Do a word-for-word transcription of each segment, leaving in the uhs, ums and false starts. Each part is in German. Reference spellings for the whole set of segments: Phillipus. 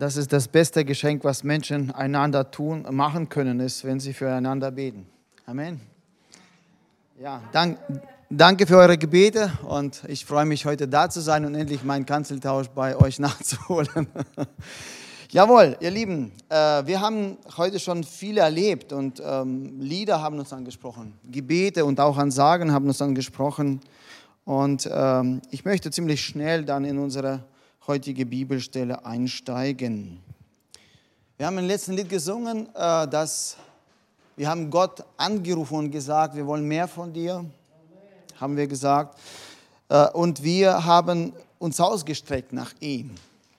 das ist das beste Geschenk, was Menschen einander tun, machen können, ist, wenn sie füreinander beten. Amen. Ja, dank, danke für eure Gebete und ich freue mich, heute da zu sein und endlich meinen Kanzeltausch bei euch nachzuholen. Jawohl, ihr Lieben, äh, wir haben heute schon viel erlebt und ähm, Lieder haben uns angesprochen, Gebete und auch Ansagen haben uns angesprochen. Und ähm, ich möchte ziemlich schnell dann in unsere heutige Bibelstelle einsteigen. Wir haben im letzten Lied gesungen, äh, dass wir haben Gott angerufen und gesagt, wir wollen mehr von dir, Amen. Haben wir gesagt. Äh, und wir haben uns ausgestreckt nach ihm.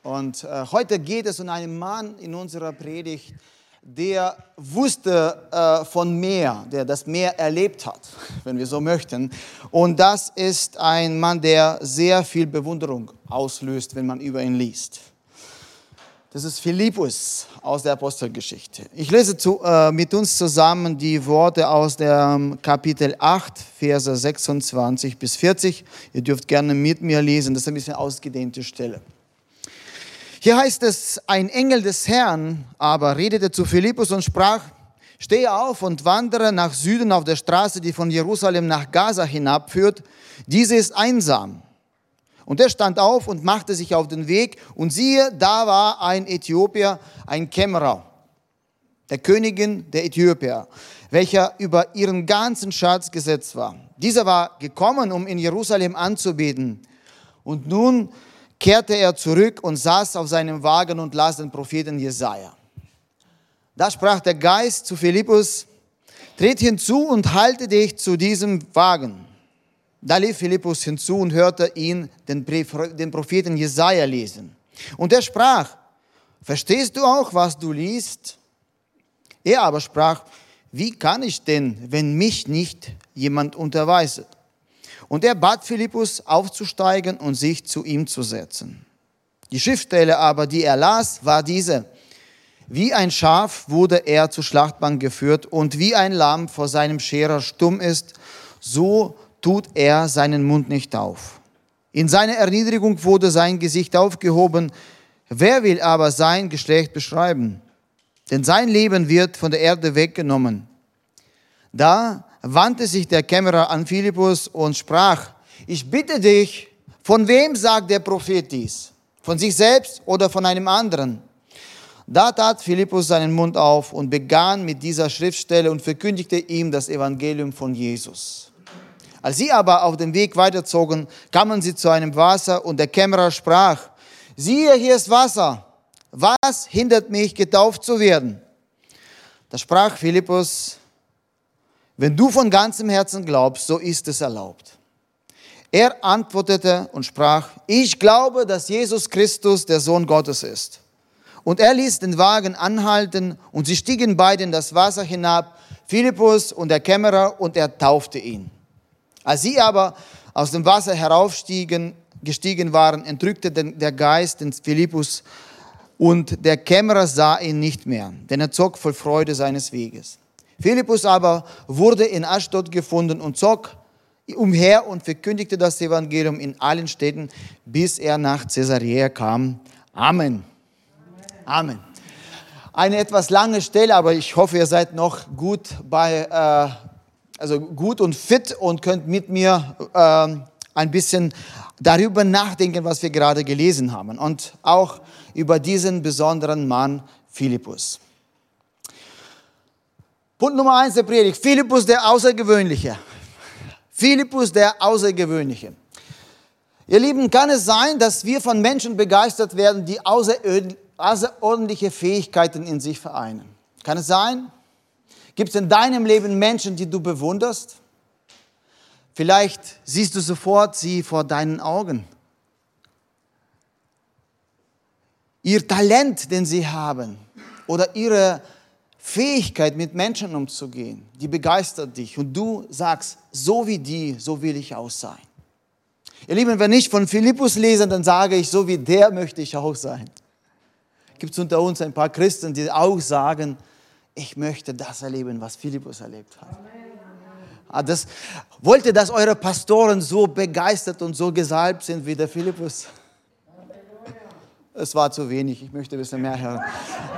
Und äh, heute geht es um einen Mann in unserer Predigt, der wusste äh, von Meer, der das Meer erlebt hat, wenn wir so möchten. Und das ist ein Mann, der sehr viel Bewunderung auslöst, wenn man über ihn liest. Das ist Philippus aus der Apostelgeschichte. Ich lese zu, äh, mit uns zusammen die Worte aus dem Kapitel acht, Verse sechsundzwanzig bis vierzig. Ihr dürft gerne mit mir lesen, das ist ein bisschen ausgedehnte Stelle. Hier heißt es, ein Engel des Herrn aber redete zu Philippus und sprach, stehe auf und wandere nach Süden auf der Straße, die von Jerusalem nach Gaza hinabführt, diese ist einsam. Und er stand auf und machte sich auf den Weg und siehe, da war ein Äthiopier, ein Kämmerer, der Königin der Äthiopier, welcher über ihren ganzen Schatz gesetzt war. Dieser war gekommen, um in Jerusalem anzubeten. Und nun kehrte er zurück und saß auf seinem Wagen und las den Propheten Jesaja. Da sprach der Geist zu Philippus, tritt hinzu und halte dich zu diesem Wagen. Da lief Philippus hinzu und hörte ihn, den, den Propheten Jesaja, lesen. Und er sprach, verstehst du auch, was du liest? Er aber sprach, wie kann ich denn, wenn mich nicht jemand unterweiset? Und er bat Philippus, aufzusteigen und sich zu ihm zu setzen. Die Schriftstelle aber, die er las, war diese. Wie ein Schaf wurde er zur Schlachtbank geführt und wie ein Lamm vor seinem Scherer stumm ist, so tut er seinen Mund nicht auf. In seiner Erniedrigung wurde sein Gesicht aufgehoben. Wer will aber sein Geschlecht beschreiben? Denn sein Leben wird von der Erde weggenommen. Da wandte sich der Kämmerer an Philippus und sprach, ich bitte dich, von wem sagt der Prophet dies? Von sich selbst oder von einem anderen? Da tat Philippus seinen Mund auf und begann mit dieser Schriftstelle und verkündigte ihm das Evangelium von Jesus. Als sie aber auf dem Weg weiterzogen, kamen sie zu einem Wasser und der Kämmerer sprach, siehe, hier ist Wasser, was hindert mich, getauft zu werden? Da sprach Philippus, wenn du von ganzem Herzen glaubst, so ist es erlaubt. Er antwortete und sprach, ich glaube, dass Jesus Christus der Sohn Gottes ist. Und er ließ den Wagen anhalten und sie stiegen beide in das Wasser hinab, Philippus und der Kämmerer, und er taufte ihn. Als sie aber aus dem Wasser heraufstiegen, gestiegen waren, entrückte der Geist den Philippus und der Kämmerer sah ihn nicht mehr, denn er zog voll Freude seines Weges. Philippus aber wurde in Aschdod gefunden und zog umher und verkündigte das Evangelium in allen Städten, bis er nach Caesarea kam. Amen. Amen. Eine etwas lange Stelle, aber ich hoffe, ihr seid noch gut bei, äh, also gut und fit und könnt mit mir äh, ein bisschen darüber nachdenken, was wir gerade gelesen haben und auch über diesen besonderen Mann Philippus. Punkt Nummer eins der Predigt, Philippus der Außergewöhnliche. Philippus der Außergewöhnliche. Ihr Lieben, kann es sein, dass wir von Menschen begeistert werden, die außerordentliche Fähigkeiten in sich vereinen? Kann es sein? Gibt es in deinem Leben Menschen, die du bewunderst? Vielleicht siehst du sofort sie vor deinen Augen. Ihr Talent, den sie haben, oder ihre Fähigkeit, mit Menschen umzugehen, die begeistert dich. Und du sagst, so wie die, so will ich auch sein. Ihr Lieben, wenn ich von Philippus lese, dann sage ich, so wie der möchte ich auch sein. Gibt es unter uns ein paar Christen, die auch sagen, ich möchte das erleben, was Philippus erlebt hat. Das, wollt ihr, dass eure Pastoren so begeistert und so gesalbt sind wie der Philippus? Es war zu wenig, ich möchte ein bisschen mehr hören.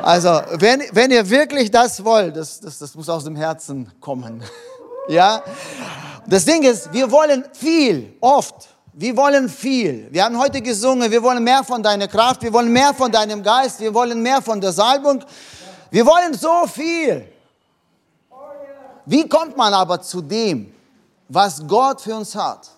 Also, wenn, wenn ihr wirklich das wollt, das, das, das muss aus dem Herzen kommen. Ja? Das Ding ist, wir wollen viel, oft. Wir wollen viel. Wir haben heute gesungen, wir wollen mehr von deiner Kraft, wir wollen mehr von deinem Geist, wir wollen mehr von der Salbung. Wir wollen so viel. Wie kommt man aber zu dem, was Gott für uns hat?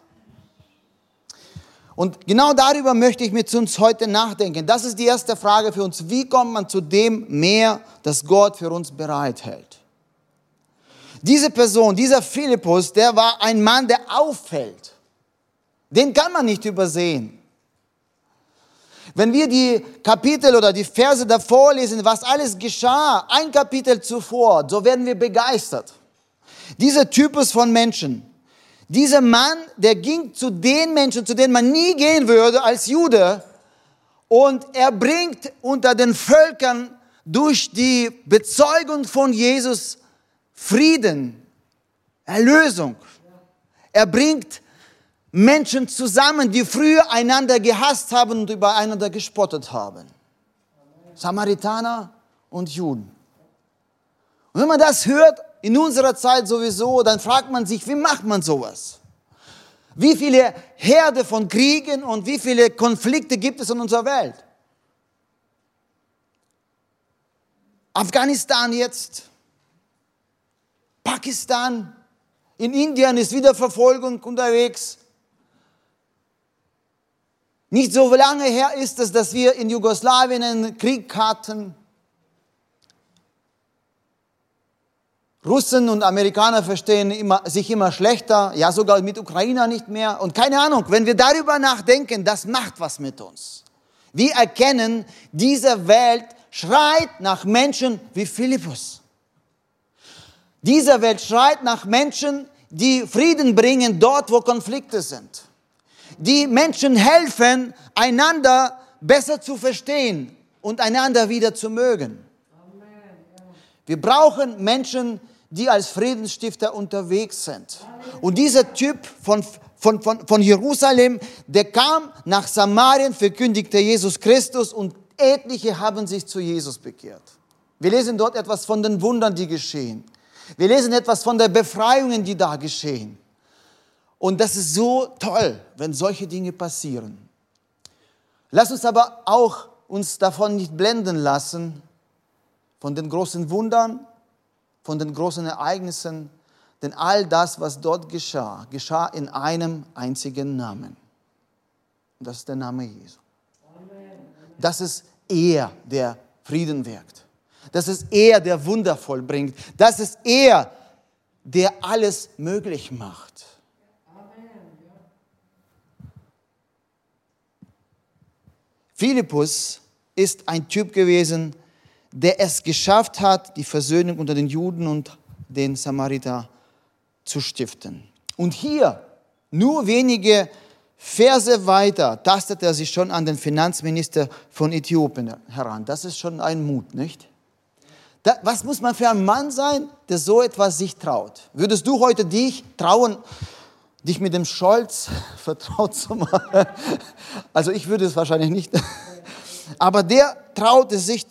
Und genau darüber möchte ich mit uns heute nachdenken. Das ist die erste Frage für uns. Wie kommt man zu dem mehr, das Gott für uns bereithält? Diese Person, dieser Philippus, der war ein Mann, der auffällt. Den kann man nicht übersehen. Wenn wir die Kapitel oder die Verse davor lesen, was alles geschah, ein Kapitel zuvor, so werden wir begeistert. Dieser Typus von Menschen, dieser Mann, der ging zu den Menschen, zu denen man nie gehen würde als Jude, und er bringt unter den Völkern durch die Bezeugung von Jesus Frieden, Erlösung. Er bringt Menschen zusammen, die früher einander gehasst haben und übereinander gespottet haben. Samaritaner und Juden. Und wenn man das hört, in unserer Zeit sowieso, dann fragt man sich, wie macht man sowas? Wie viele Herde von Kriegen und wie viele Konflikte gibt es in unserer Welt? Afghanistan jetzt, Pakistan, in Indien ist wieder Verfolgung unterwegs. Nicht so lange her ist es, dass wir in Jugoslawien einen Krieg hatten. Russen und Amerikaner verstehen immer, sich immer schlechter, ja sogar mit Ukrainer nicht mehr. Und keine Ahnung, wenn wir darüber nachdenken, das macht was mit uns. Wir erkennen, diese Welt schreit nach Menschen wie Philippus. Diese Welt schreit nach Menschen, die Frieden bringen dort, wo Konflikte sind. Die Menschen helfen, einander besser zu verstehen und einander wieder zu mögen. Wir brauchen Menschen, die als Friedensstifter unterwegs sind. Und dieser Typ von, von, von, von Jerusalem, der kam nach Samarien, verkündigte Jesus Christus und etliche haben sich zu Jesus bekehrt. Wir lesen dort etwas von den Wundern, die geschehen. Wir lesen etwas von den Befreiungen, die da geschehen. Und das ist so toll, wenn solche Dinge passieren. Lass uns aber auch uns davon nicht blenden lassen, von den großen Wundern, von den großen Ereignissen, denn all das, was dort geschah, geschah in einem einzigen Namen. Und das ist der Name Jesu. Das ist er, der Frieden wirkt. Das ist er, der Wunder vollbringt. Das ist er, der alles möglich macht. Philippus ist ein Typ gewesen, der es geschafft hat, die Versöhnung unter den Juden und den Samaritern zu stiften. Und hier, nur wenige Verse weiter, tastet er sich schon an den Finanzminister von Äthiopien heran. Das ist schon ein Mut, nicht? Da, was muss man für ein Mann sein, der so etwas sich traut? Würdest du heute dich trauen, dich mit dem Scholz vertraut zu machen? Also ich würde es wahrscheinlich nicht. Aber der traute sich.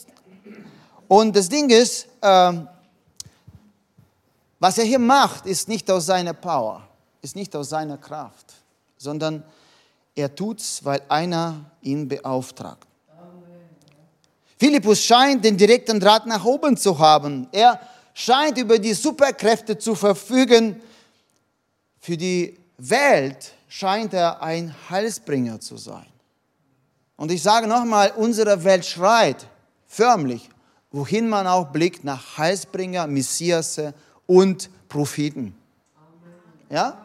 Und das Ding ist, äh, was er hier macht, ist nicht aus seiner Power, ist nicht aus seiner Kraft, sondern er tut's, weil einer ihn beauftragt. Philippus scheint den direkten Draht nach oben zu haben. Er scheint über die Superkräfte zu verfügen. Für die Welt scheint er ein Heilsbringer zu sein. Und ich sage nochmal, unsere Welt schreit förmlich, wohin man auch blickt, nach Heilsbringer, Messias und Propheten. Ja?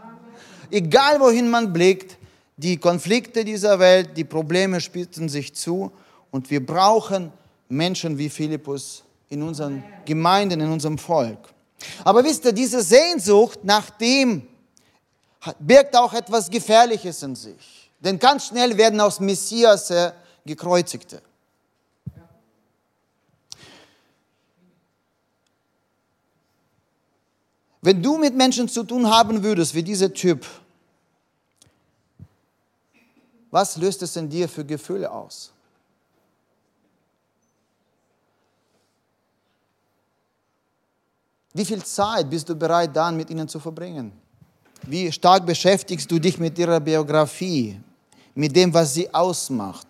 Egal wohin man blickt, die Konflikte dieser Welt, die Probleme spitzen sich zu und wir brauchen Menschen wie Philippus in unseren Gemeinden, in unserem Volk. Aber wisst ihr, diese Sehnsucht nach dem birgt auch etwas Gefährliches in sich. Denn ganz schnell werden aus Messias Gekreuzigte. Wenn du mit Menschen zu tun haben würdest, wie dieser Typ, was löst es in dir für Gefühle aus? Wie viel Zeit bist du bereit, dann mit ihnen zu verbringen? Wie stark beschäftigst du dich mit ihrer Biografie, mit dem, was sie ausmacht?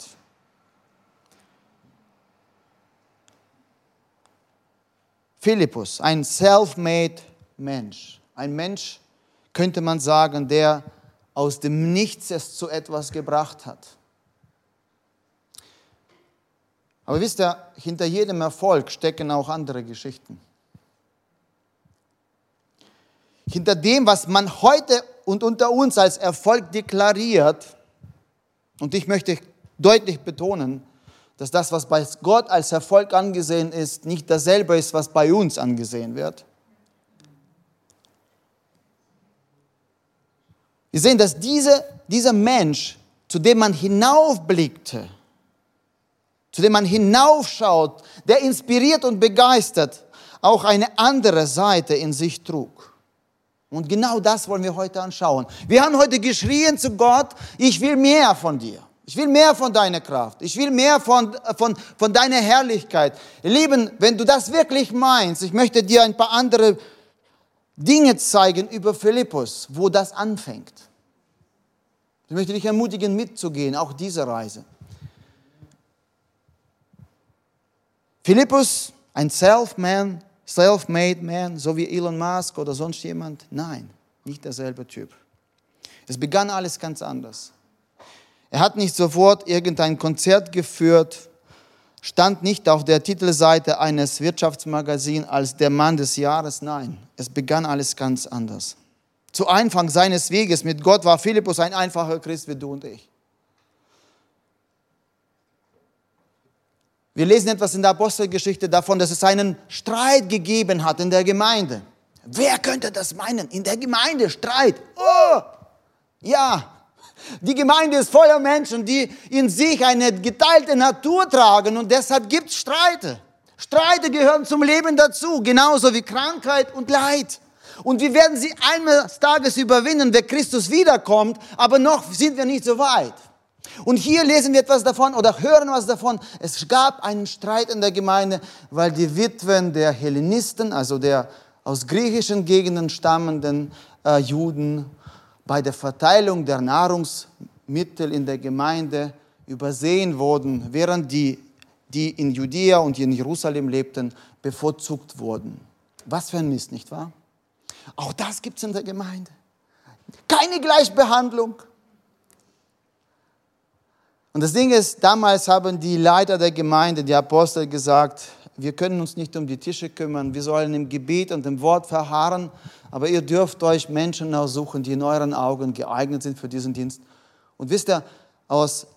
Philippus, ein self-made Mensch. Ein Mensch, könnte man sagen, der aus dem Nichts es zu etwas gebracht hat. Aber wisst ihr, hinter jedem Erfolg stecken auch andere Geschichten. Hinter dem, was man heute und unter uns als Erfolg deklariert, und ich möchte deutlich betonen, dass das, was bei Gott als Erfolg angesehen ist, nicht dasselbe ist, was bei uns angesehen wird. Wir sehen, dass diese, dieser Mensch, zu dem man hinaufblickte, zu dem man hinaufschaut, der inspiriert und begeistert, auch eine andere Seite in sich trug. Und genau das wollen wir heute anschauen. Wir haben heute geschrien zu Gott, ich will mehr von dir. Ich will mehr von deiner Kraft. Ich will mehr von, von, von deiner Herrlichkeit. Ihr Lieben, wenn du das wirklich meinst, ich möchte dir ein paar andere Dinge zeigen über Philippus, wo das anfängt. Ich möchte dich ermutigen, mitzugehen, auch diese Reise. Philippus, ein Self-Man, Self-Made Man, so wie Elon Musk oder sonst jemand. Nein, nicht derselbe Typ. Es begann alles ganz anders. Er hat nicht sofort irgendein Konzert geführt, stand nicht auf der Titelseite eines Wirtschaftsmagazins als der Mann des Jahres. Nein, es begann alles ganz anders. Zu Anfang seines Weges mit Gott war Philippus ein einfacher Christ wie du und ich. Wir lesen etwas in der Apostelgeschichte davon, dass es einen Streit gegeben hat in der Gemeinde. Wer könnte das meinen? In der Gemeinde Streit. Oh, ja. Die Gemeinde ist voller Menschen, die in sich eine geteilte Natur tragen und deshalb gibt es Streite. Streite gehören zum Leben dazu, genauso wie Krankheit und Leid. Und wir werden sie eines Tages überwinden, wenn Christus wiederkommt, aber noch sind wir nicht so weit. Und hier lesen wir etwas davon oder hören was davon. Es gab einen Streit in der Gemeinde, weil die Witwen der Hellenisten, also der aus griechischen Gegenden stammenden äh, Juden, bei der Verteilung der Nahrungsmittel in der Gemeinde übersehen wurden, während die, die in Judäa und in Jerusalem lebten, bevorzugt wurden. Was für ein Mist, nicht wahr? Auch das gibt es in der Gemeinde. Keine Gleichbehandlung. Und das Ding ist, damals haben die Leiter der Gemeinde, die Apostel, gesagt, wir können uns nicht um die Tische kümmern, wir sollen im Gebet und im Wort verharren, aber ihr dürft euch Menschen aussuchen, die in euren Augen geeignet sind für diesen Dienst. Und wisst ihr, aus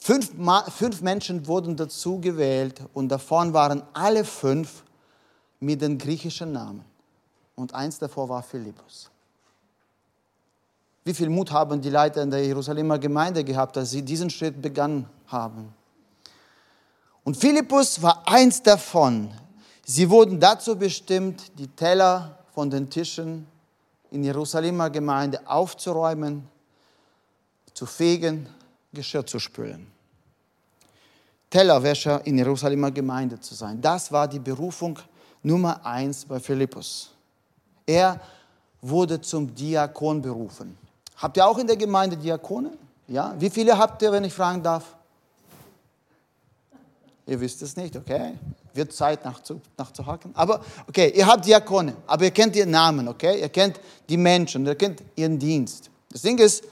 fünf, Ma- fünf Menschen wurden dazu gewählt und davon waren alle fünf mit den griechischen Namen. Und eins davor war Philippus. Wie viel Mut haben die Leiter in der Jerusalemer Gemeinde gehabt, als sie diesen Schritt begangen haben? Und Philippus war eins davon. Sie wurden dazu bestimmt, die Teller von den Tischen in der Jerusalemer Gemeinde aufzuräumen, zu fegen, Geschirr zu spülen. Tellerwäscher in der Jerusalemer Gemeinde zu sein. Das war die Berufung Nummer eins bei Philippus. Er wurde zum Diakon berufen. Habt ihr auch in der Gemeinde Diakone? Ja? Wie viele habt ihr, wenn ich fragen darf? Ihr wisst es nicht, okay? Wird Zeit nachzu, nachzuhaken. Aber okay, ihr habt Diakone, aber ihr kennt ihren Namen, okay? Ihr kennt die Menschen, ihr kennt ihren Dienst. Das Ding ist,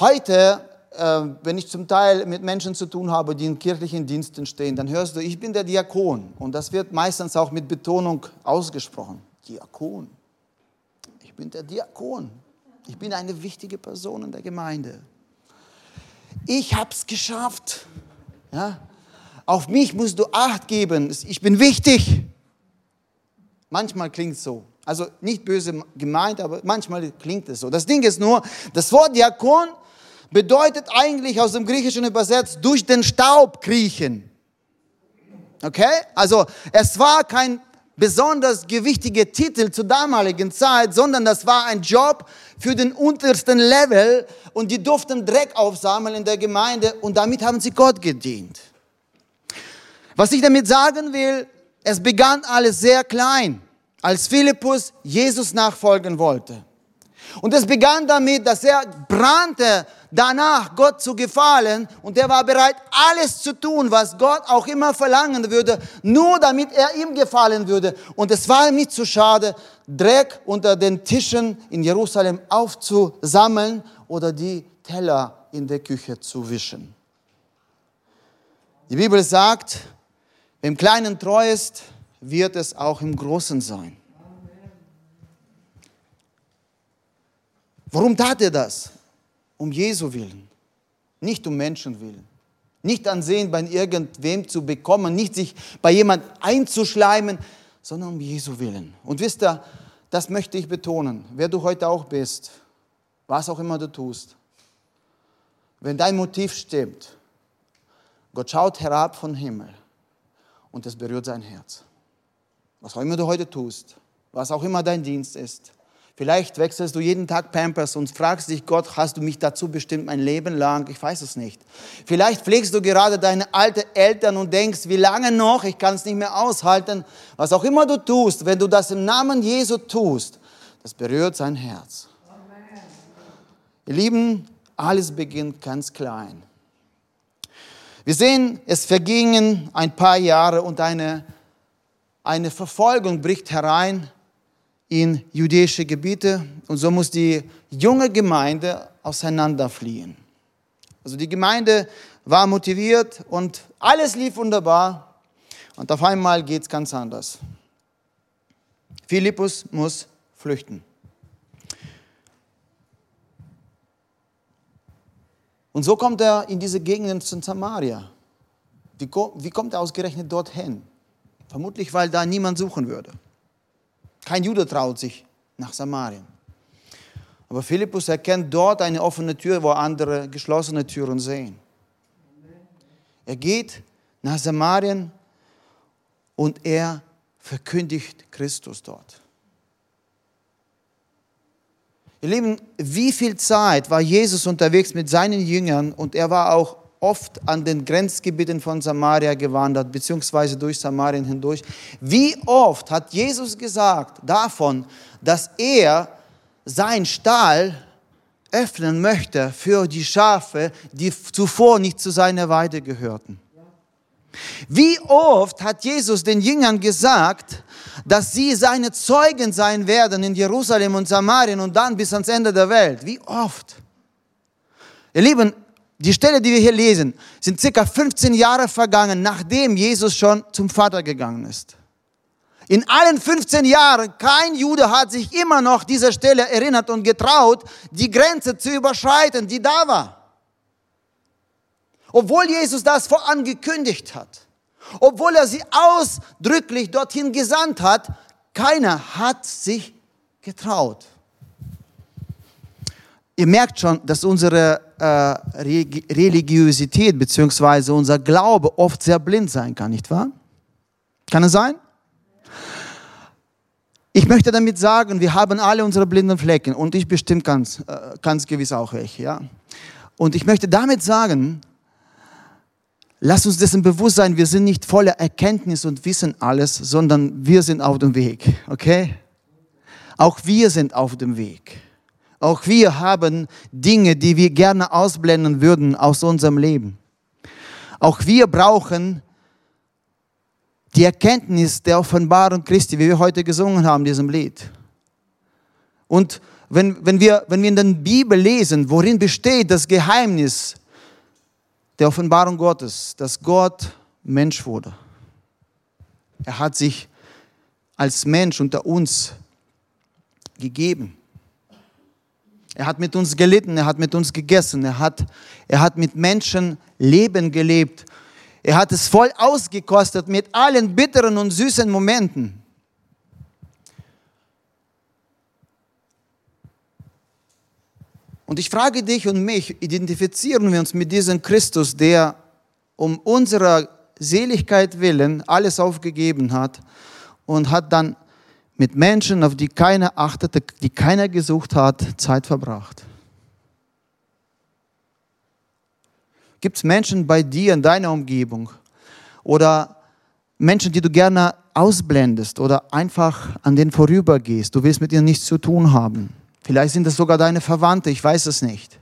heute, äh, wenn ich zum Teil mit Menschen zu tun habe, die in kirchlichen Diensten stehen, dann hörst du, ich bin der Diakon. Und das wird meistens auch mit Betonung ausgesprochen. Diakon. Ich bin der Diakon. Ich bin eine wichtige Person in der Gemeinde. Ich hab's geschafft. Ja? Auf mich musst du Acht geben, ich bin wichtig. Manchmal klingt es so, also nicht böse gemeint, aber manchmal klingt es so. Das Ding ist nur, das Wort Diakon bedeutet eigentlich aus dem Griechischen übersetzt, durch den Staub kriechen. Okay? Also es war kein besonders gewichtiger Titel zur damaligen Zeit, sondern das war ein Job für den untersten Level und die durften Dreck aufsammeln in der Gemeinde und damit haben sie Gott gedient. Was ich damit sagen will, es begann alles sehr klein, als Philippus Jesus nachfolgen wollte. Und es begann damit, dass er brannte danach, Gott zu gefallen. Und er war bereit, alles zu tun, was Gott auch immer verlangen würde, nur damit er ihm gefallen würde. Und es war ihm nicht zu schade, Dreck unter den Tischen in Jerusalem aufzusammeln oder die Teller in der Küche zu wischen. Die Bibel sagt, wem Kleinen treu ist, wird es auch im Großen sein. Warum tat er das? Um Jesu willen, nicht um Menschen willen. Nicht Ansehen bei irgendwem zu bekommen, nicht sich bei jemand einzuschleimen, sondern um Jesu willen. Und wisst ihr, das möchte ich betonen, wer du heute auch bist, was auch immer du tust, wenn dein Motiv stimmt, Gott schaut herab vom Himmel und es berührt sein Herz. Was auch immer du heute tust, was auch immer dein Dienst ist, vielleicht wechselst du jeden Tag Pampers und fragst dich, Gott, hast du mich dazu bestimmt mein Leben lang? Ich weiß es nicht. Vielleicht pflegst du gerade deine alten Eltern und denkst, wie lange noch? Ich kann es nicht mehr aushalten. Was auch immer du tust, wenn du das im Namen Jesu tust, das berührt sein Herz. Amen. Ihr Lieben, alles beginnt ganz klein. Wir sehen, es vergingen ein paar Jahre und eine, eine Verfolgung bricht herein in jüdische Gebiete und so muss die junge Gemeinde auseinanderfliehen. Also die Gemeinde war motiviert und alles lief wunderbar und auf einmal geht es ganz anders. Philippus muss flüchten. Und so kommt er in diese Gegenden von Samaria. Wie, wie kommt er ausgerechnet dorthin? Vermutlich, weil da niemand suchen würde. Kein Jude traut sich nach Samarien. Aber Philippus erkennt dort eine offene Tür, wo andere geschlossene Türen sehen. Er geht nach Samarien und er verkündigt Christus dort. Ihr Lieben, wie viel Zeit war Jesus unterwegs mit seinen Jüngern und er war auch oft an den Grenzgebieten von Samaria gewandert, beziehungsweise durch Samarien hindurch. Wie oft hat Jesus gesagt davon, dass er seinen Stall öffnen möchte für die Schafe, die zuvor nicht zu seiner Weide gehörten. Wie oft hat Jesus den Jüngern gesagt, dass sie seine Zeugen sein werden in Jerusalem und Samarien und dann bis ans Ende der Welt. Wie oft? Ihr Lieben, die Stelle, die wir hier lesen, sind circa fünfzehn Jahre vergangen, nachdem Jesus schon zum Vater gegangen ist. In allen fünfzehn Jahren, kein Jude hat sich immer noch dieser Stelle erinnert und getraut, die Grenze zu überschreiten, die da war. Obwohl Jesus das vorangekündigt hat, obwohl er sie ausdrücklich dorthin gesandt hat, keiner hat sich getraut. Ihr merkt schon, dass unsere äh, Religiosität bzw. unser Glaube oft sehr blind sein kann, nicht wahr? Kann es sein? Ich möchte damit sagen, wir haben alle unsere blinden Flecken und ich bestimmt ganz, äh, ganz gewiss auch welche. Ja? Und ich möchte damit sagen, lasst uns dessen bewusst sein, wir sind nicht voller Erkenntnis und wissen alles, sondern wir sind auf dem Weg, okay? Auch wir sind auf dem Weg. Auch wir haben Dinge, die wir gerne ausblenden würden aus unserem Leben. Auch wir brauchen die Erkenntnis der Offenbarung Christi, wie wir heute gesungen haben in diesem Lied. Und wenn, wenn, wir, wenn wir in der Bibel lesen, worin besteht das Geheimnis der Offenbarung Gottes, dass Gott Mensch wurde. Er hat sich als Mensch unter uns gegeben. Er hat mit uns gelitten, er hat mit uns gegessen, er hat, er hat mit Menschen Leben gelebt. Er hat es voll ausgekostet mit allen bitteren und süßen Momenten. Und ich frage dich und mich, identifizieren wir uns mit diesem Christus, der um unserer Seligkeit willen alles aufgegeben hat und hat dann mit Menschen, auf die keiner achtete, die keiner gesucht hat, Zeit verbracht. Gibt es Menschen bei dir in deiner Umgebung oder Menschen, die du gerne ausblendest oder einfach an denen vorübergehst. Du willst mit ihnen nichts zu tun haben. Vielleicht sind es sogar deine Verwandte, ich weiß es nicht.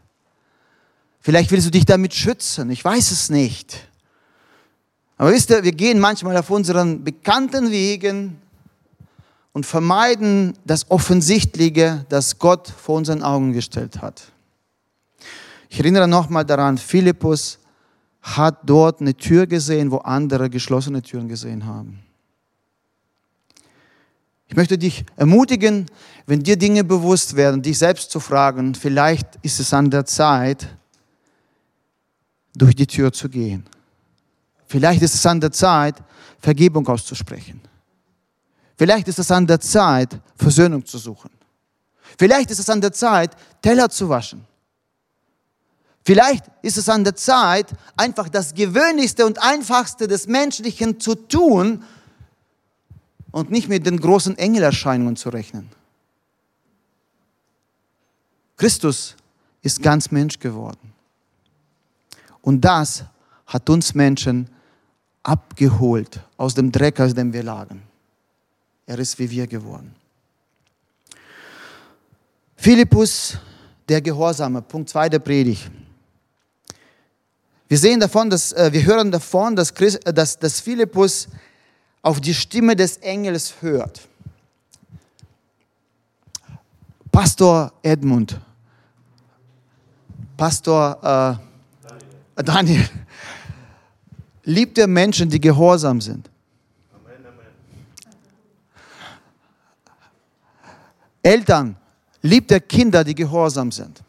Vielleicht willst du dich damit schützen, ich weiß es nicht. Aber wisst ihr, wir gehen manchmal auf unseren bekannten Wegen und vermeiden das Offensichtliche, das Gott vor unseren Augen gestellt hat. Ich erinnere nochmal daran, Philippus hat dort eine Tür gesehen, wo andere geschlossene Türen gesehen haben. Ich möchte dich ermutigen, wenn dir Dinge bewusst werden, dich selbst zu fragen, vielleicht ist es an der Zeit, durch die Tür zu gehen. Vielleicht ist es an der Zeit, Vergebung auszusprechen. Vielleicht ist es an der Zeit, Versöhnung zu suchen. Vielleicht ist es an der Zeit, Teller zu waschen. Vielleicht ist es an der Zeit, einfach das Gewöhnlichste und Einfachste des Menschlichen zu tun und nicht mit den großen Engelerscheinungen zu rechnen. Christus ist ganz Mensch geworden. Und das hat uns Menschen abgeholt aus dem Dreck, aus dem wir lagen. Er ist wie wir geworden. Philippus, der Gehorsame, Punkt zwei der Predigt. Wir sehen davon, dass, äh, wir hören davon, dass, Christ, äh, dass, dass Philippus auf die Stimme des Engels hört. Pastor Edmund, Pastor äh, Daniel. Daniel, liebt er Menschen, die gehorsam sind? Amen, amen. Eltern, liebt er Kinder, die gehorsam sind?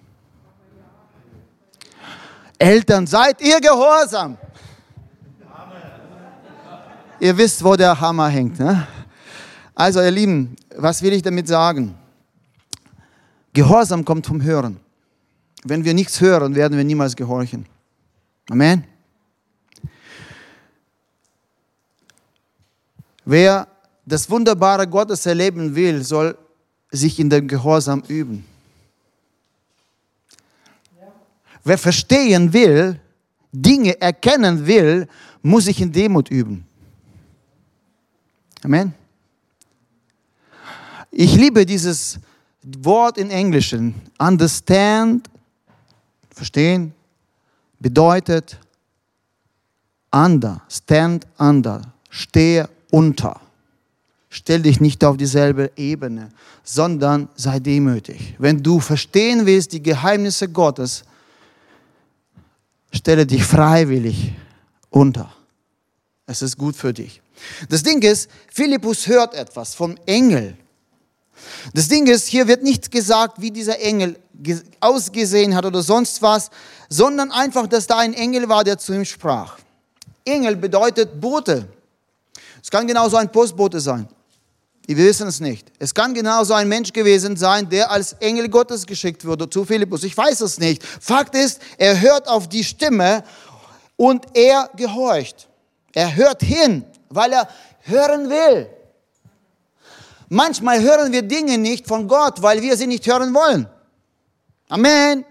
Eltern, seid ihr gehorsam? Ihr wisst, wo der Hammer hängt, ne? Also, ihr Lieben, was will ich damit sagen? Gehorsam kommt vom Hören. Wenn wir nichts hören, werden wir niemals gehorchen. Amen. Wer das Wunderbare Gottes erleben will, soll sich in dem Gehorsam üben. Wer verstehen will, Dinge erkennen will, muss sich in Demut üben. Amen. Ich liebe dieses Wort in Englischen. Understand, verstehen, bedeutet under, stand under, stehe unter. Stell dich nicht auf dieselbe Ebene, sondern sei demütig. Wenn du verstehen willst die Geheimnisse Gottes, stelle dich freiwillig unter. Es ist gut für dich. Das Ding ist, Philippus hört etwas vom Engel. Das Ding ist, hier wird nicht gesagt, wie dieser Engel ausgesehen hat oder sonst was, sondern einfach, dass da ein Engel war, der zu ihm sprach. Engel bedeutet Bote. Es kann genauso ein Postbote sein. Wir wissen es nicht. Es kann genauso ein Mensch gewesen sein, der als Engel Gottes geschickt wurde zu Philippus. Ich weiß es nicht. Fakt ist, er hört auf die Stimme und er gehorcht. Er hört hin, weil er hören will. Manchmal hören wir Dinge nicht von Gott, weil wir sie nicht hören wollen. Amen. Amen.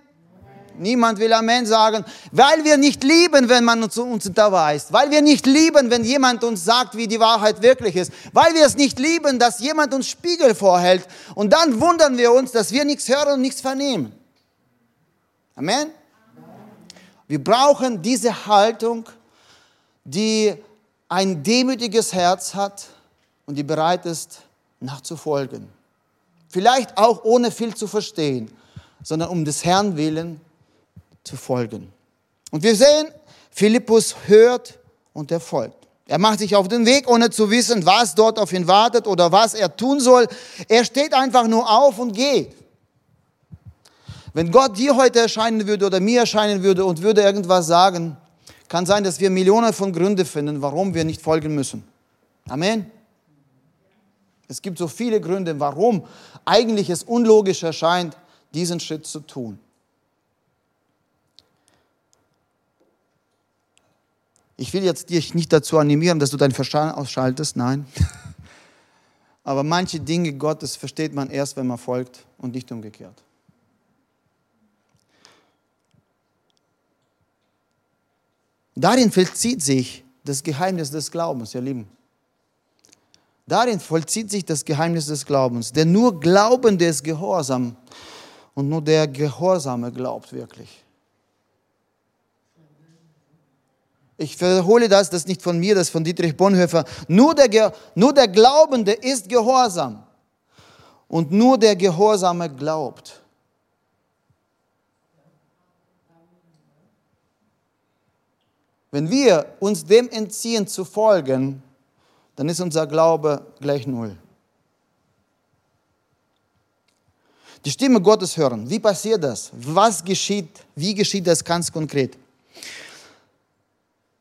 Niemand will Amen sagen, weil wir nicht lieben, wenn man uns unterweist, weil wir nicht lieben, wenn jemand uns sagt, wie die Wahrheit wirklich ist, weil wir es nicht lieben, dass jemand uns Spiegel vorhält und dann wundern wir uns, dass wir nichts hören und nichts vernehmen. Amen. Wir brauchen diese Haltung, die ein demütiges Herz hat und die bereit ist, nachzufolgen. Vielleicht auch ohne viel zu verstehen, sondern um des Herrn willen zu folgen. Und wir sehen, Philippus hört und er folgt. Er macht sich auf den Weg, ohne zu wissen, was dort auf ihn wartet oder was er tun soll. Er steht einfach nur auf und geht. Wenn Gott dir heute erscheinen würde oder mir erscheinen würde und würde irgendwas sagen, kann sein, dass wir Millionen von Gründen finden, warum wir nicht folgen müssen. Amen. Es gibt so viele Gründe, warum eigentlich es unlogisch erscheint, diesen Schritt zu tun. Ich will jetzt dich nicht dazu animieren, dass du deinen Verstand ausschaltest, nein. Aber manche Dinge Gottes versteht man erst, wenn man folgt und nicht umgekehrt. Darin vollzieht sich das Geheimnis des Glaubens, ihr Lieben. Darin vollzieht sich das Geheimnis des Glaubens. Denn nur Glaubende ist Gehorsam. Und nur der Gehorsame glaubt wirklich. Ich wiederhole das, das ist nicht von mir, das ist von Dietrich Bonhoeffer. Nur der, Ge- nur der Glaubende ist Gehorsam. Und nur der Gehorsame glaubt. Wenn wir uns dem entziehen zu folgen, dann ist unser Glaube gleich null. Die Stimme Gottes hören. Wie passiert das? Was geschieht? Wie geschieht das ganz konkret?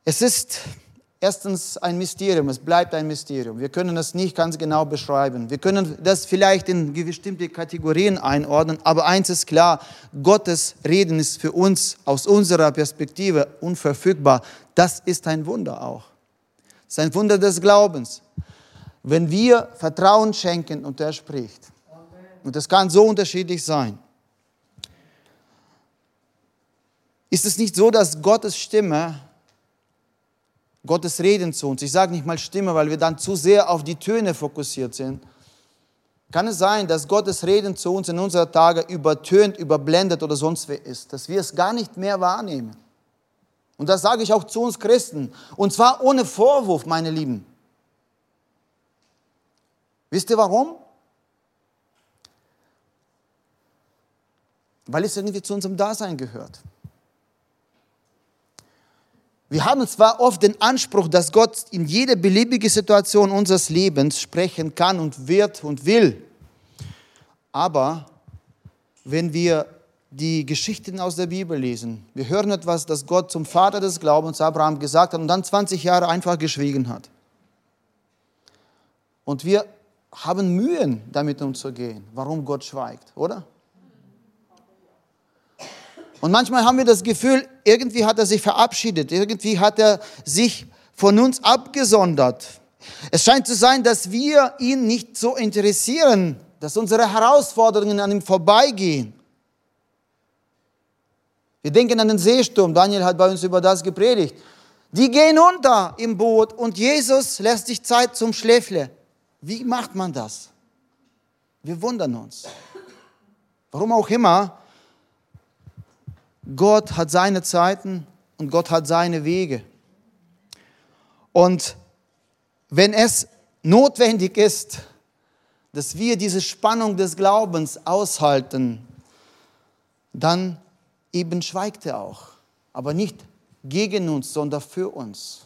Es ist erstens ein Mysterium. Es bleibt ein Mysterium. Wir können das nicht ganz genau beschreiben. Wir können das vielleicht in bestimmte Kategorien einordnen. Aber eins ist klar. Gottes Reden ist für uns aus unserer Perspektive unverfügbar. Das ist ein Wunder auch. Es ist ein Wunder des Glaubens. Wenn wir Vertrauen schenken und er spricht. Und das kann so unterschiedlich sein. Ist es nicht so, dass Gottes Stimme, Gottes Reden zu uns, ich sage nicht mal Stimme, weil wir dann zu sehr auf die Töne fokussiert sind, kann es sein, dass Gottes Reden zu uns in unseren Tagen übertönt, überblendet oder sonst wie ist, dass wir es gar nicht mehr wahrnehmen. Und das sage ich auch zu uns Christen. Und zwar ohne Vorwurf, meine Lieben. Wisst ihr warum? Weil es irgendwie zu unserem Dasein gehört. Wir haben zwar oft den Anspruch, dass Gott in jeder beliebigen Situation unseres Lebens sprechen kann und wird und will. Aber wenn wir die Geschichten aus der Bibel lesen, wir hören etwas, das Gott zum Vater des Glaubens Abraham gesagt hat und dann zwanzig Jahre einfach geschwiegen hat. Und wir haben Mühen, damit umzugehen, warum Gott schweigt, oder? Und manchmal haben wir das Gefühl, irgendwie hat er sich verabschiedet, irgendwie hat er sich von uns abgesondert. Es scheint zu sein, dass wir ihn nicht so interessieren, dass unsere Herausforderungen an ihm vorbeigehen. Wir denken an den Seesturm, Daniel hat bei uns über das gepredigt. Die gehen unter im Boot und Jesus lässt sich Zeit zum Schläfle. Wie macht man das? Wir wundern uns. Warum auch immer. Gott hat seine Zeiten und Gott hat seine Wege. Und wenn es notwendig ist, dass wir diese Spannung des Glaubens aushalten, dann eben schweigt er auch. Aber nicht gegen uns, sondern für uns.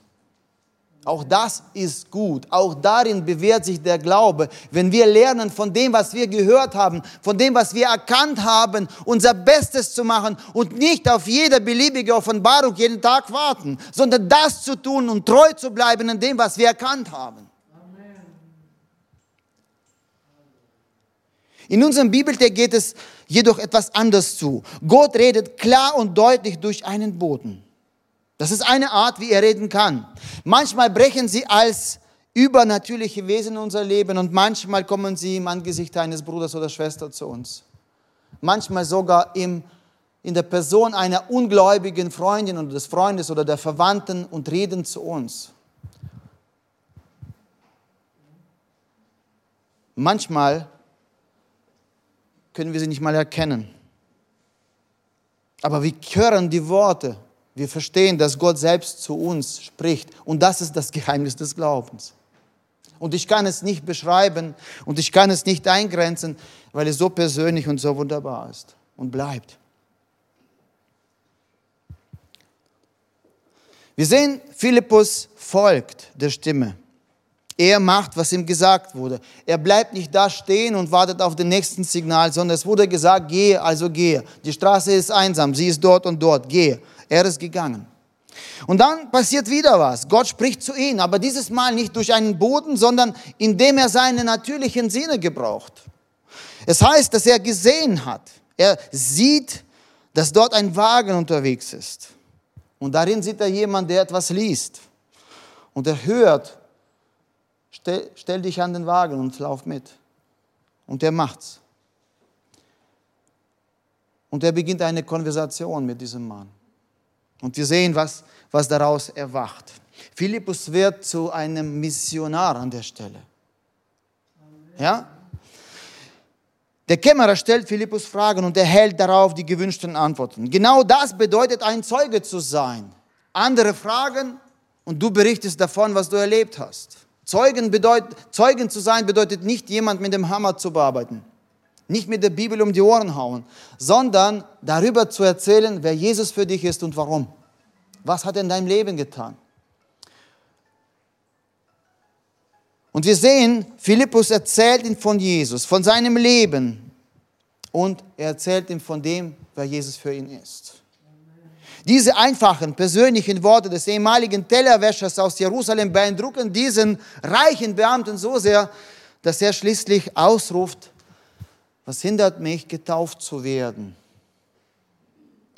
Auch das ist gut. Auch darin bewährt sich der Glaube. Wenn wir lernen, von dem, was wir gehört haben, von dem, was wir erkannt haben, unser Bestes zu machen und nicht auf jede beliebige Offenbarung jeden Tag warten, sondern das zu tun und treu zu bleiben in dem, was wir erkannt haben. Amen. In unserem Bibeltext geht es jedoch etwas anders zu. Gott redet klar und deutlich durch einen Boten. Das ist eine Art, wie er reden kann. Manchmal brechen sie als übernatürliche Wesen in unser Leben und manchmal kommen sie im Angesicht eines Bruders oder Schwester zu uns. Manchmal sogar im, in der Person einer ungläubigen Freundin oder des Freundes oder der Verwandten und reden zu uns. Manchmal können wir sie nicht mal erkennen. Aber wir hören die Worte. Wir verstehen, dass Gott selbst zu uns spricht. Und das ist das Geheimnis des Glaubens. Und ich kann es nicht beschreiben und ich kann es nicht eingrenzen, weil es so persönlich und so wunderbar ist und bleibt. Wir sehen, Philippus folgt der Stimme. Er macht, was ihm gesagt wurde. Er bleibt nicht da stehen und wartet auf den nächsten Signal, sondern es wurde gesagt, gehe, also gehe. Die Straße ist einsam, sie ist dort und dort, gehe. Er ist gegangen. Und dann passiert wieder was. Gott spricht zu ihm, aber dieses Mal nicht durch einen Boten, sondern indem er seine natürlichen Sinne gebraucht. Es heißt, dass er gesehen hat. Er sieht, dass dort ein Wagen unterwegs ist. Und darin sieht er jemanden, der etwas liest. Und er hört, stell, stell dich an den Wagen und lauf mit. Und er macht's. Und er beginnt eine Konversation mit diesem Mann. Und wir sehen, was, was daraus erwacht. Philippus wird zu einem Missionar an der Stelle. Ja? Der Kämmerer stellt Philippus Fragen und erhält darauf die gewünschten Antworten. Genau das bedeutet, ein Zeuge zu sein. Andere fragen und du berichtest davon, was du erlebt hast. Zeugen, bedeut, Zeugen zu sein bedeutet nicht, jemand mit dem Hammer zu bearbeiten. Nicht mit der Bibel um die Ohren hauen, sondern darüber zu erzählen, wer Jesus für dich ist und warum. Was hat er in deinem Leben getan? Und wir sehen, Philippus erzählt ihm von Jesus, von seinem Leben. Und er erzählt ihm von dem, wer Jesus für ihn ist. Diese einfachen, persönlichen Worte des ehemaligen Tellerwäschers aus Jerusalem beeindrucken diesen reichen Beamten so sehr, dass er schließlich ausruft: Was hindert mich, getauft zu werden?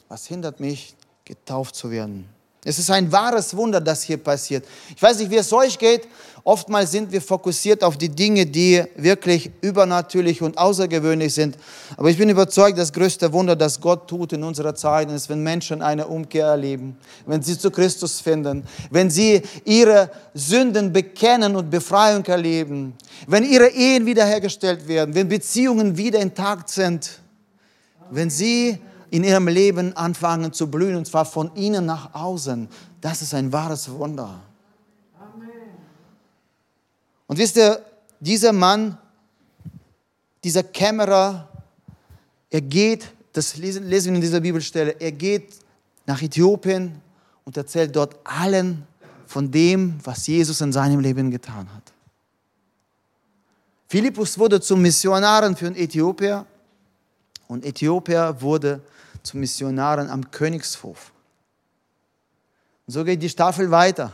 Was hindert mich, getauft zu werden? Es ist ein wahres Wunder, das hier passiert. Ich weiß nicht, wie es euch geht. Oftmals sind wir fokussiert auf die Dinge, die wirklich übernatürlich und außergewöhnlich sind. Aber ich bin überzeugt, das größte Wunder, das Gott tut in unserer Zeit, ist, wenn Menschen eine Umkehr erleben, wenn sie zu Christus finden, wenn sie ihre Sünden bekennen und Befreiung erleben, wenn ihre Ehen wiederhergestellt werden, wenn Beziehungen wieder intakt sind, wenn sie in ihrem Leben anfangen zu blühen, und zwar von innen nach außen. Das ist ein wahres Wunder. Amen. Und wisst ihr, dieser Mann, dieser Kämmerer, er geht, das lesen wir in dieser Bibelstelle, er geht nach Äthiopien und erzählt dort allen von dem, was Jesus in seinem Leben getan hat. Philippus wurde zum Missionaren für Äthiopier und Äthiopier wurde zum Missionaren am Königshof. Und so geht die Staffel weiter.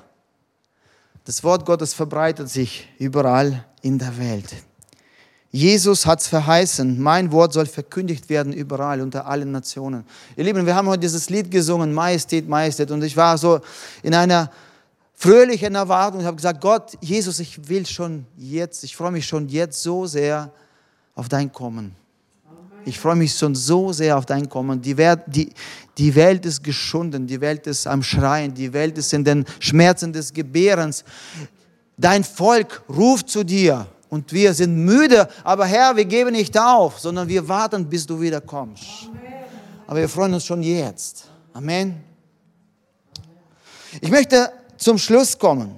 Das Wort Gottes verbreitet sich überall in der Welt. Jesus hat es verheißen, mein Wort soll verkündigt werden überall, unter allen Nationen. Ihr Lieben, wir haben heute dieses Lied gesungen, Majestät, Majestät. Und ich war so in einer fröhlichen Erwartung und habe gesagt, Gott, Jesus, ich will schon jetzt, ich freue mich schon jetzt so sehr auf dein Kommen. Ich freue mich schon so sehr auf dein Kommen. Die Welt, die, die Welt ist geschunden, die Welt ist am Schreien, die Welt ist in den Schmerzen des Gebärens. Dein Volk ruft zu dir und wir sind müde, aber Herr, wir geben nicht auf, sondern wir warten, bis du wieder kommst. Aber wir freuen uns schon jetzt. Amen. Ich möchte zum Schluss kommen.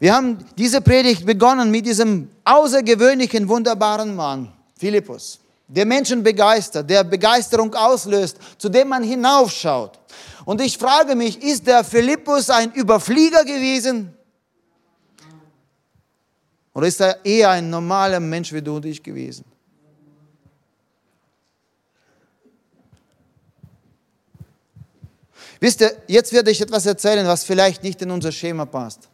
Wir haben diese Predigt begonnen mit diesem außergewöhnlichen, wunderbaren Mann, Philippus, der Menschen begeistert, der Begeisterung auslöst, zu dem man hinaufschaut. Und ich frage mich, ist der Philippus ein Überflieger gewesen? Oder ist er eher ein normaler Mensch wie du und ich gewesen? Wisst ihr, jetzt werde ich etwas erzählen, was vielleicht nicht in unser Schema passt.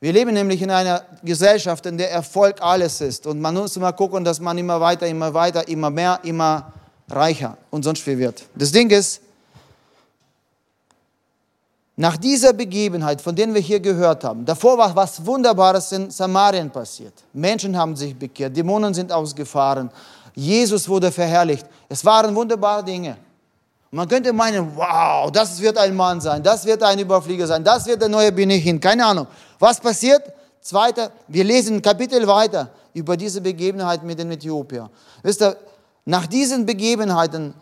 Wir leben nämlich in einer Gesellschaft, in der Erfolg alles ist. Und man muss immer gucken, dass man immer weiter, immer weiter, immer mehr, immer reicher und sonst viel wird. Das Ding ist, nach dieser Begebenheit, von denen wir hier gehört haben, davor war was Wunderbares in Samarien passiert. Menschen haben sich bekehrt, Dämonen sind ausgefahren, Jesus wurde verherrlicht. Es waren wunderbare Dinge. Man könnte meinen, wow, das wird ein Mann sein, das wird ein Überflieger sein, das wird der neue Benjamin, keine Ahnung. Was passiert? Zweiter, wir lesen ein Kapitel weiter über diese Begebenheit mit den Äthiopiern. Wisst ihr, nach diesen Begebenheiten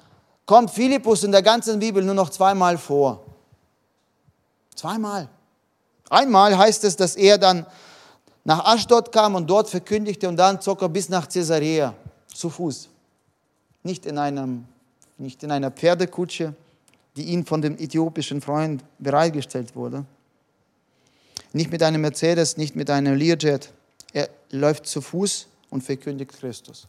kommt Philippus in der ganzen Bibel nur noch zweimal vor. Zweimal. Einmal heißt es, dass er dann nach Aschdod kam und dort verkündigte und dann zog er bis nach Caesarea zu Fuß. Nicht in einem Nicht in einer Pferdekutsche, die ihm von dem äthiopischen Freund bereitgestellt wurde. Nicht mit einem Mercedes, nicht mit einem Learjet. Er läuft zu Fuß und verkündigt Christus.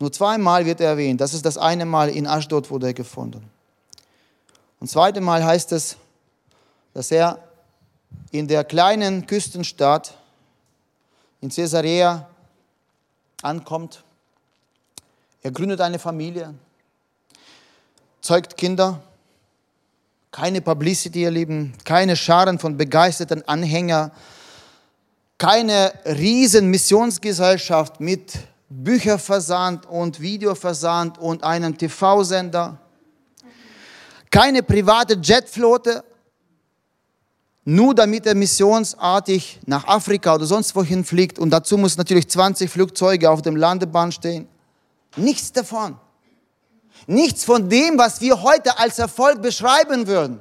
Nur zweimal wird er erwähnt. Das ist das eine Mal in Aschdod wurde er gefunden. Und das zweite Mal heißt es, dass er in der kleinen Küstenstadt in Caesarea ankommt. Er gründet eine Familie, zeugt Kinder, keine Publicity, ihr Lieben, keine Scharen von begeisterten Anhängern, keine riesen Missionsgesellschaft mit Bücherversand und Videoversand und einem T V-Sender, keine private Jetflotte, nur damit er missionsartig nach Afrika oder sonst wohin fliegt. Und dazu muss natürlich zwanzig Flugzeuge auf dem Landebahn stehen. Nichts davon. Nichts von dem, was wir heute als Erfolg beschreiben würden.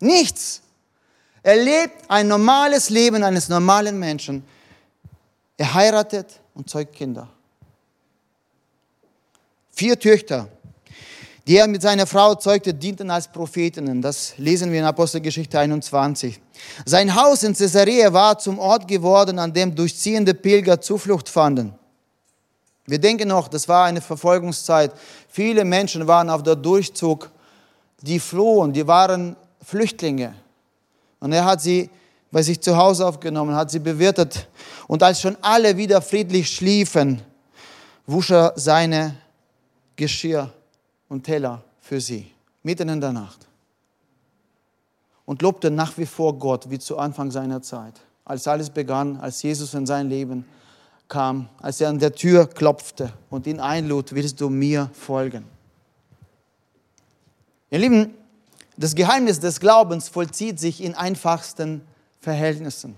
Nichts. Er lebt ein normales Leben eines normalen Menschen. Er heiratet und zeugt Kinder. Vier Töchter, die er mit seiner Frau zeugte, dienten als Prophetinnen. Das lesen wir in Apostelgeschichte einundzwanzig. Sein Haus in Caesarea war zum Ort geworden, an dem durchziehende Pilger Zuflucht fanden. Wir denken noch, das war eine Verfolgungszeit. Viele Menschen waren auf der Durchzug, die flohen, die waren Flüchtlinge. Und er hat sie bei sich zu Hause aufgenommen, hat sie bewirtet. Und als schon alle wieder friedlich schliefen, wusch er seine Geschirr und Teller für sie, mitten in der Nacht. Und lobte nach wie vor Gott, wie zu Anfang seiner Zeit. Als alles begann, als Jesus in sein Leben kam, als er an der Tür klopfte und ihn einlud, willst du mir folgen? Ihr Lieben, das Geheimnis des Glaubens vollzieht sich in einfachsten Verhältnissen.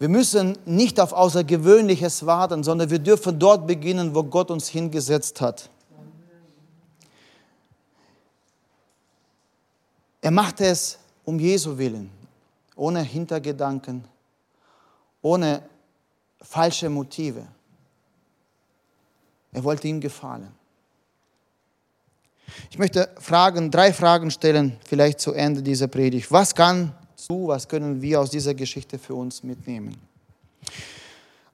Wir müssen nicht auf Außergewöhnliches warten, sondern wir dürfen dort beginnen, wo Gott uns hingesetzt hat. Er machte es um Jesu willen, ohne Hintergedanken, ohne falsche Motive. Er wollte ihm gefallen. Ich möchte Fragen, drei Fragen stellen, vielleicht zu Ende dieser Predigt. Was kannst du, was können wir aus dieser Geschichte für uns mitnehmen?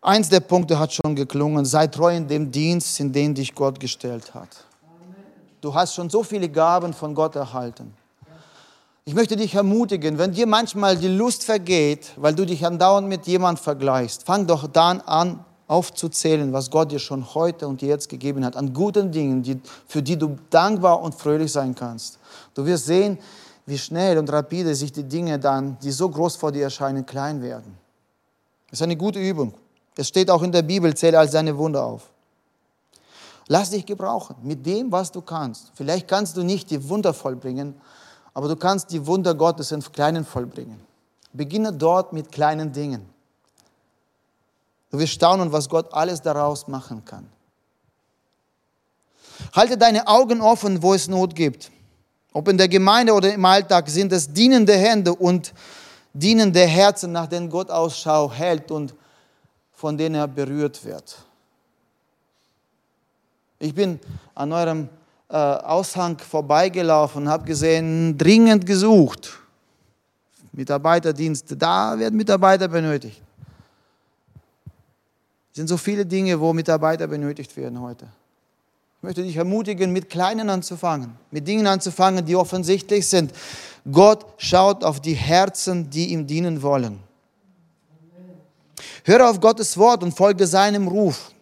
Eins der Punkte hat schon geklungen. Sei treu in dem Dienst, in den dich Gott gestellt hat. Du hast schon so viele Gaben von Gott erhalten. Ich möchte dich ermutigen, wenn dir manchmal die Lust vergeht, weil du dich andauernd mit jemandem vergleichst, fang doch dann an, aufzuzählen, was Gott dir schon heute und dir jetzt gegeben hat, an guten Dingen, die, für die du dankbar und fröhlich sein kannst. Du wirst sehen, wie schnell und rapide sich die Dinge dann, die so groß vor dir erscheinen, klein werden. Das ist eine gute Übung. Es steht auch in der Bibel, zähle all seine Wunder auf. Lass dich gebrauchen, mit dem, was du kannst. Vielleicht kannst du nicht die Wunder vollbringen, aber du kannst die Wunder Gottes in Kleinen vollbringen. Beginne dort mit kleinen Dingen. Du wirst staunen, was Gott alles daraus machen kann. Halte deine Augen offen, wo es Not gibt. Ob in der Gemeinde oder im Alltag sind es dienende Hände und dienende Herzen, nach denen Gott Ausschau hält und von denen er berührt wird. Ich bin an eurem Äh, Aushang vorbeigelaufen und habe gesehen, dringend gesucht. Mitarbeiterdienste, da werden Mitarbeiter benötigt. Es sind so viele Dinge, wo Mitarbeiter benötigt werden heute. Ich möchte dich ermutigen, mit Kleinen anzufangen, mit Dingen anzufangen, die offensichtlich sind. Gott schaut auf die Herzen, die ihm dienen wollen. Höre auf Gottes Wort und folge seinem Ruf.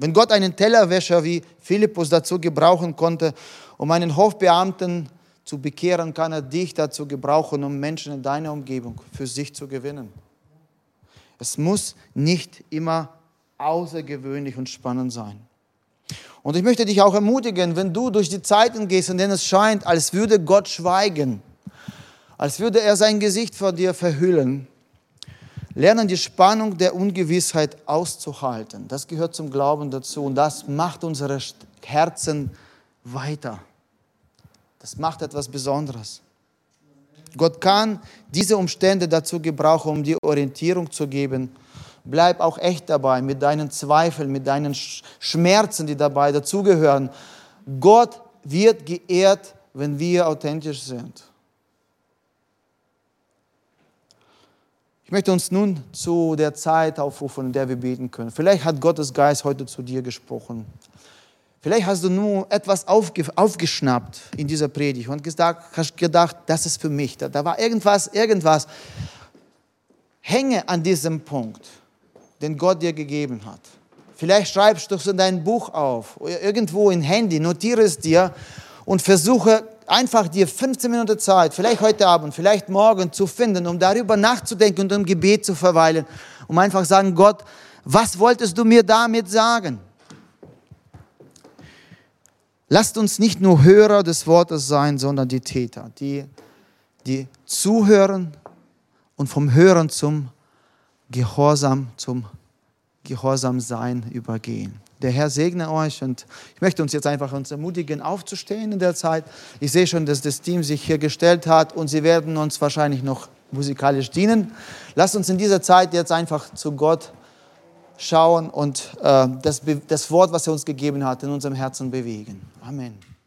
Wenn Gott einen Tellerwäscher wie Philippus dazu gebrauchen konnte, um einen Hofbeamten zu bekehren, kann er dich dazu gebrauchen, um Menschen in deiner Umgebung für sich zu gewinnen. Es muss nicht immer außergewöhnlich und spannend sein. Und ich möchte dich auch ermutigen, wenn du durch die Zeiten gehst, in denen es scheint, als würde Gott schweigen, als würde er sein Gesicht vor dir verhüllen, lernen, die Spannung der Ungewissheit auszuhalten. Das gehört zum Glauben dazu und das macht unsere Herzen weiter. Das macht etwas Besonderes. Gott kann diese Umstände dazu gebrauchen, um dir Orientierung zu geben. Bleib auch echt dabei mit deinen Zweifeln, mit deinen Schmerzen, die dabei dazugehören. Gott wird geehrt, wenn wir authentisch sind. Ich möchte uns nun zu der Zeit aufrufen, in der wir beten können. Vielleicht hat Gottes Geist heute zu dir gesprochen. Vielleicht hast du nur etwas aufge, aufgeschnappt in dieser Predigt und gesagt, hast gedacht, das ist für mich. Da, da war irgendwas, irgendwas. Hänge an diesem Punkt, den Gott dir gegeben hat. Vielleicht schreibst du es in dein Buch auf, oder irgendwo im Handy, notiere es dir und versuche, einfach dir fünfzehn Minuten Zeit, vielleicht heute Abend, vielleicht morgen zu finden, um darüber nachzudenken und im Gebet zu verweilen, um einfach zu sagen, Gott, was wolltest du mir damit sagen? Lasst uns nicht nur Hörer des Wortes sein, sondern die Täter, die, die zuhören und vom Hören zum Gehorsam, zum Gehorsamsein übergehen. Der Herr segne euch und ich möchte uns jetzt einfach uns ermutigen, aufzustehen in der Zeit. Ich sehe schon, dass das Team sich hier gestellt hat und sie werden uns wahrscheinlich noch musikalisch dienen. Lasst uns in dieser Zeit jetzt einfach zu Gott schauen und äh, das, das Wort, was er uns gegeben hat, in unserem Herzen bewegen. Amen.